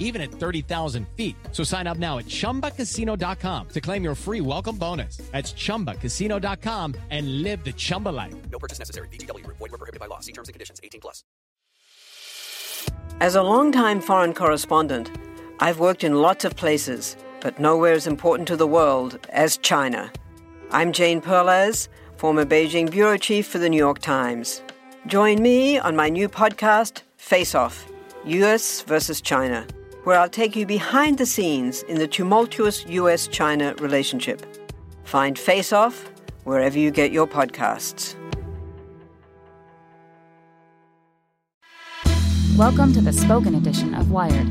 even at 30,000 feet. So sign up now at ChumbaCasino.com to claim your free welcome bonus. That's ChumbaCasino.com and live the Chumba life. No purchase necessary. VGW. Void where prohibited by law. See terms and conditions. 18+. As a longtime foreign correspondent, I've worked in lots of places, but nowhere as important to the world as China. I'm Jane Perlez, former Beijing bureau chief for The New York Times. Join me on my new podcast, Face Off, U.S. versus China, where I'll take you behind the scenes in the tumultuous U.S.-China relationship. Find Face Off wherever you get your podcasts. Welcome to the spoken edition of Wired.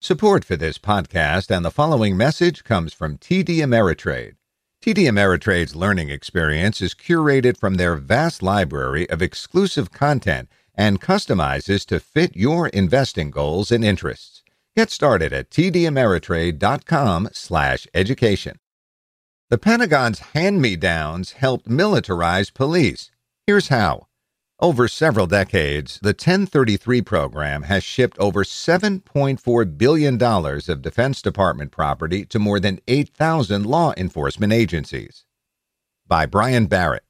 Support for this podcast and the following message comes from TD Ameritrade. TD Ameritrade's learning experience is curated from their vast library of exclusive content and customizes to fit your investing goals and interests. Get started at tdameritrade.com/education. The Pentagon's hand-me-downs helped militarize police. Here's how. Over several decades, the 1033 program has shipped over $7.4 billion of Defense Department property to more than 8,000 law enforcement agencies. By Brian Barrett.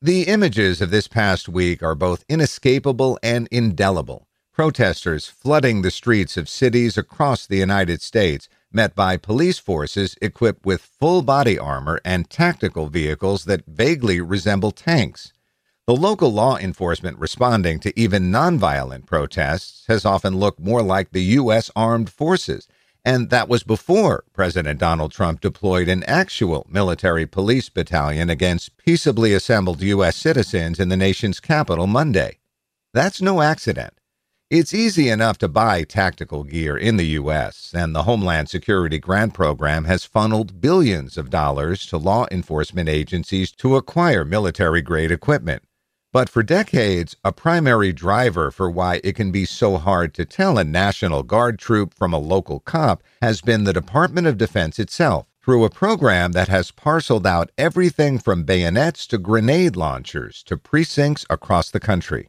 The images of this past week are both inescapable and indelible. Protesters flooding the streets of cities across the United States, met by police forces equipped with full-body armor and tactical vehicles that vaguely resemble tanks. The local law enforcement responding to even nonviolent protests has often looked more like the U.S. Armed Forces, and that was before President Donald Trump deployed an actual military police battalion against peaceably assembled U.S. citizens in the nation's capital Monday. That's no accident. It's easy enough to buy tactical gear in the U.S., and the Homeland Security Grant Program has funneled billions of dollars to law enforcement agencies to acquire military-grade equipment. But for decades, a primary driver for why it can be so hard to tell a National Guard troop from a local cop has been the Department of Defense itself, through a program that has parceled out everything from bayonets to grenade launchers to precincts across the country.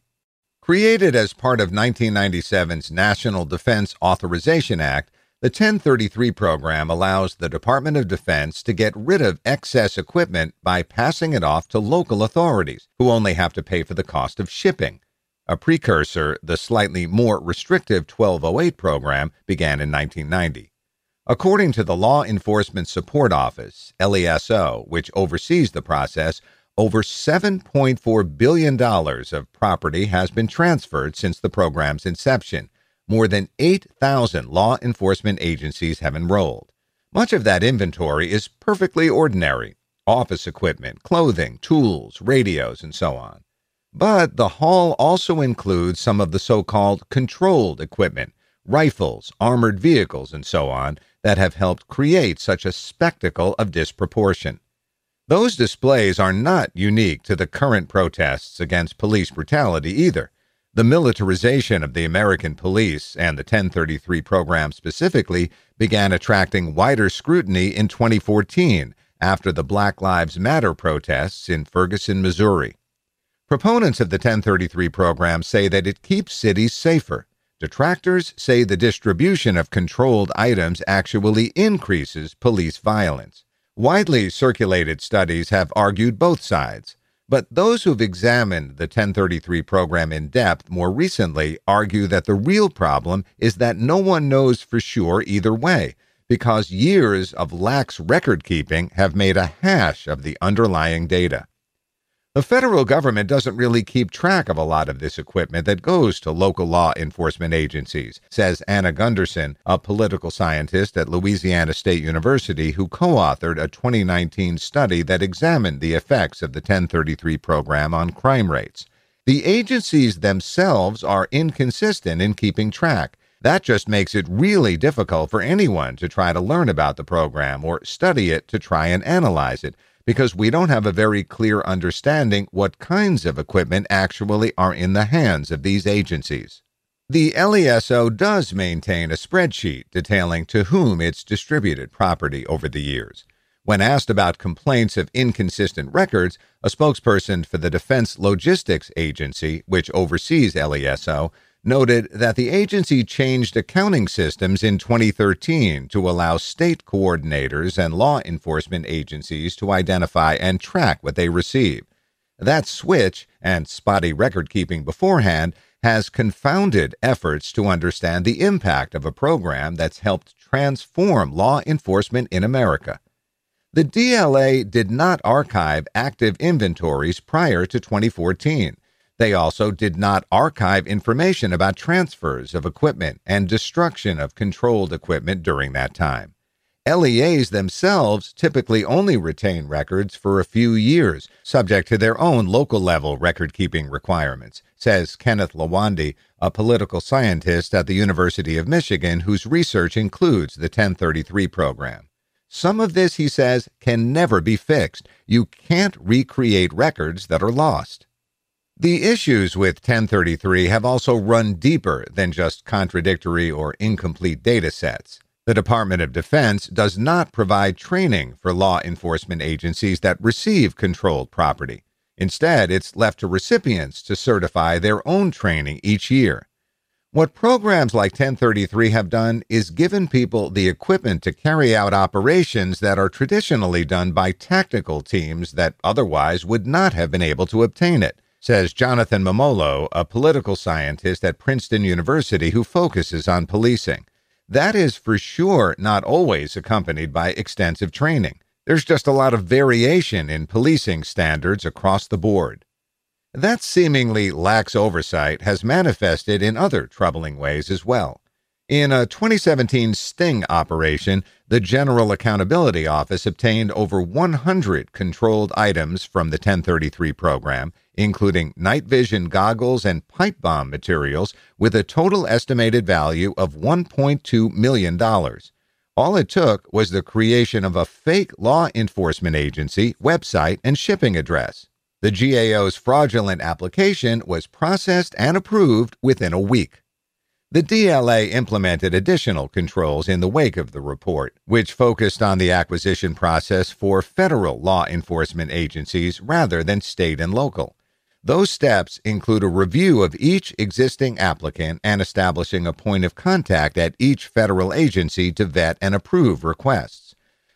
Created as part of 1997's National Defense Authorization Act, the 1033 program allows the Department of Defense to get rid of excess equipment by passing it off to local authorities, who only have to pay for the cost of shipping. A precursor, the slightly more restrictive 1208 program, began in 1990. According to the Law Enforcement Support Office, LESO, which oversees the process, over $7.4 billion of property has been transferred since the program's inception. More than 8,000 law enforcement agencies have enrolled. Much of that inventory is perfectly ordinary: office equipment, clothing, tools, radios, and so on. But the haul also includes some of the so-called controlled equipment, rifles, armored vehicles, and so on, that have helped create such a spectacle of disproportion. Those displays are not unique to the current protests against police brutality either. The militarization of the American police, and the 1033 program specifically, began attracting wider scrutiny in 2014 after the Black Lives Matter protests in Ferguson, Missouri. Proponents of the 1033 program say that it keeps cities safer. Detractors say the distribution of controlled items actually increases police violence. Widely circulated studies have argued both sides. But those who've examined the 1033 program in depth more recently argue that the real problem is that no one knows for sure either way, because years of lax record-keeping have made a hash of the underlying data. The federal government doesn't really keep track of a lot of this equipment that goes to local law enforcement agencies, says Anna Gunderson, a political scientist at Louisiana State University who co-authored a 2019 study that examined the effects of the 1033 program on crime rates. The agencies themselves are inconsistent in keeping track. That just makes it really difficult for anyone to try to learn about the program or study it to try and analyze it, because we don't have a very clear understanding what kinds of equipment actually are in the hands of these agencies. The LESO does maintain a spreadsheet detailing to whom it's distributed property over the years. When asked about complaints of inconsistent records, a spokesperson for the Defense Logistics Agency, which oversees LESO, noted that the agency changed accounting systems in 2013 to allow state coordinators and law enforcement agencies to identify and track what they receive. That switch, and spotty record-keeping beforehand, has confounded efforts to understand the impact of a program that's helped transform law enforcement in America. The DLA did not archive active inventories prior to 2014. They also did not archive information about transfers of equipment and destruction of controlled equipment during that time. LEAs themselves typically only retain records for a few years, subject to their own local-level record-keeping requirements, says Kenneth Lowande, a political scientist at the University of Michigan whose research includes the 1033 program. Some of this, he says, can never be fixed. You can't recreate records that are lost. The issues with 1033 have also run deeper than just contradictory or incomplete data sets. The Department of Defense does not provide training for law enforcement agencies that receive controlled property. Instead, it's left to recipients to certify their own training each year. What programs like 1033 have done is given people the equipment to carry out operations that are traditionally done by tactical teams that otherwise would not have been able to obtain it, says Jonathan Mummolo, a political scientist at Princeton University who focuses on policing. That is for sure not always accompanied by extensive training. There's just a lot of variation in policing standards across the board. That seemingly lax oversight has manifested in other troubling ways as well. In a 2017 sting operation, the General Accountability Office obtained over 100 controlled items from the 1033 program, including night vision goggles and pipe bomb materials, with a total estimated value of $1.2 million. All it took was the creation of a fake law enforcement agency, website, and shipping address. The GAO's fraudulent application was processed and approved within a week. The DLA implemented additional controls in the wake of the report, which focused on the acquisition process for federal law enforcement agencies rather than state and local. Those steps include a review of each existing applicant and establishing a point of contact at each federal agency to vet and approve requests.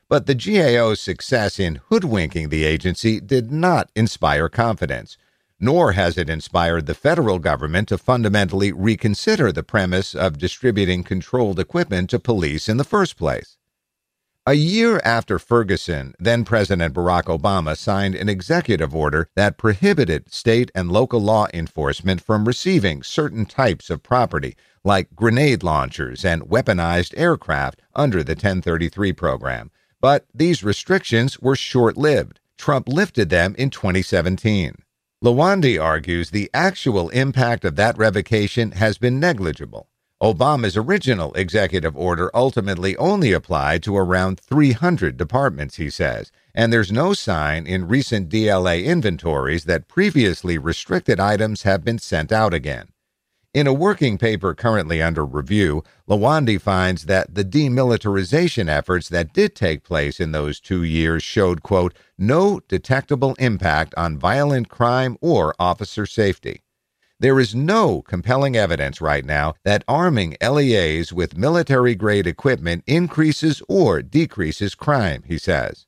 But the GAO's success in hoodwinking the agency did not inspire confidence, nor has it inspired the federal government to fundamentally reconsider the premise of distributing controlled equipment to police in the first place. A year after Ferguson, then-President Barack Obama signed an executive order that prohibited state and local law enforcement from receiving certain types of property, like grenade launchers and weaponized aircraft under the 1033 program. But these restrictions were short-lived. Trump lifted them in 2017. Lowande argues the actual impact of that revocation has been negligible. Obama's original executive order ultimately only applied to around 300 departments, he says, and there's no sign in recent DLA inventories that previously restricted items have been sent out again. In a working paper currently under review, Lowande finds that the demilitarization efforts that did take place in those 2 years showed, quote, no detectable impact on violent crime or officer safety. There is no compelling evidence right now that arming LEAs with military-grade equipment increases or decreases crime, he says.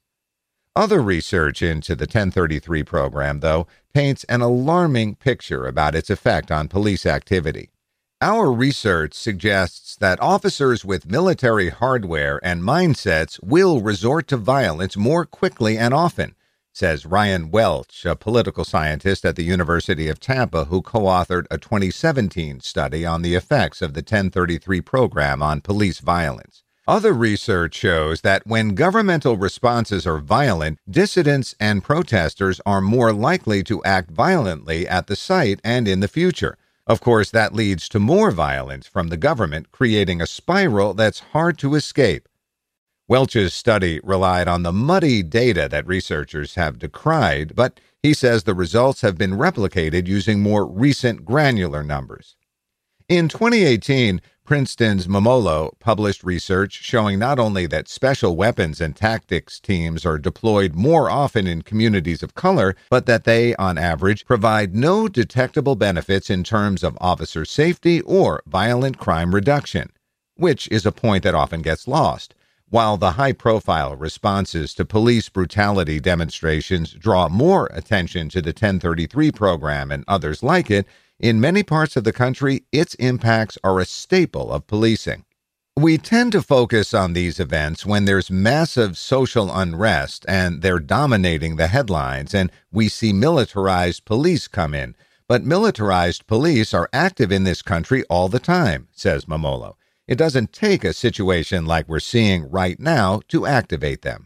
Other research into the 1033 program, though, paints an alarming picture about its effect on police activity. Our research suggests that officers with military hardware and mindsets will resort to violence more quickly and often, says Ryan Welch, a political scientist at the University of Tampa who co-authored a 2017 study on the effects of the 1033 program on police violence. Other research shows that when governmental responses are violent, dissidents and protesters are more likely to act violently at the site and in the future. Of course, that leads to more violence from the government, creating a spiral that's hard to escape. Welch's study relied on the muddy data that researchers have decried, but he says the results have been replicated using more recent granular numbers. In 2018, Princeton's Mummolo published research showing not only that special weapons and tactics teams are deployed more often in communities of color, but that they, on average, provide no detectable benefits in terms of officer safety or violent crime reduction, which is a point that often gets lost. While the high-profile responses to police brutality demonstrations draw more attention to the 1033 program and others like it, in many parts of the country, its impacts are a staple of policing. We tend to focus on these events when there's massive social unrest and they're dominating the headlines, and we see militarized police come in. But militarized police are active in this country all the time, says Mummolo. It doesn't take a situation like we're seeing right now to activate them.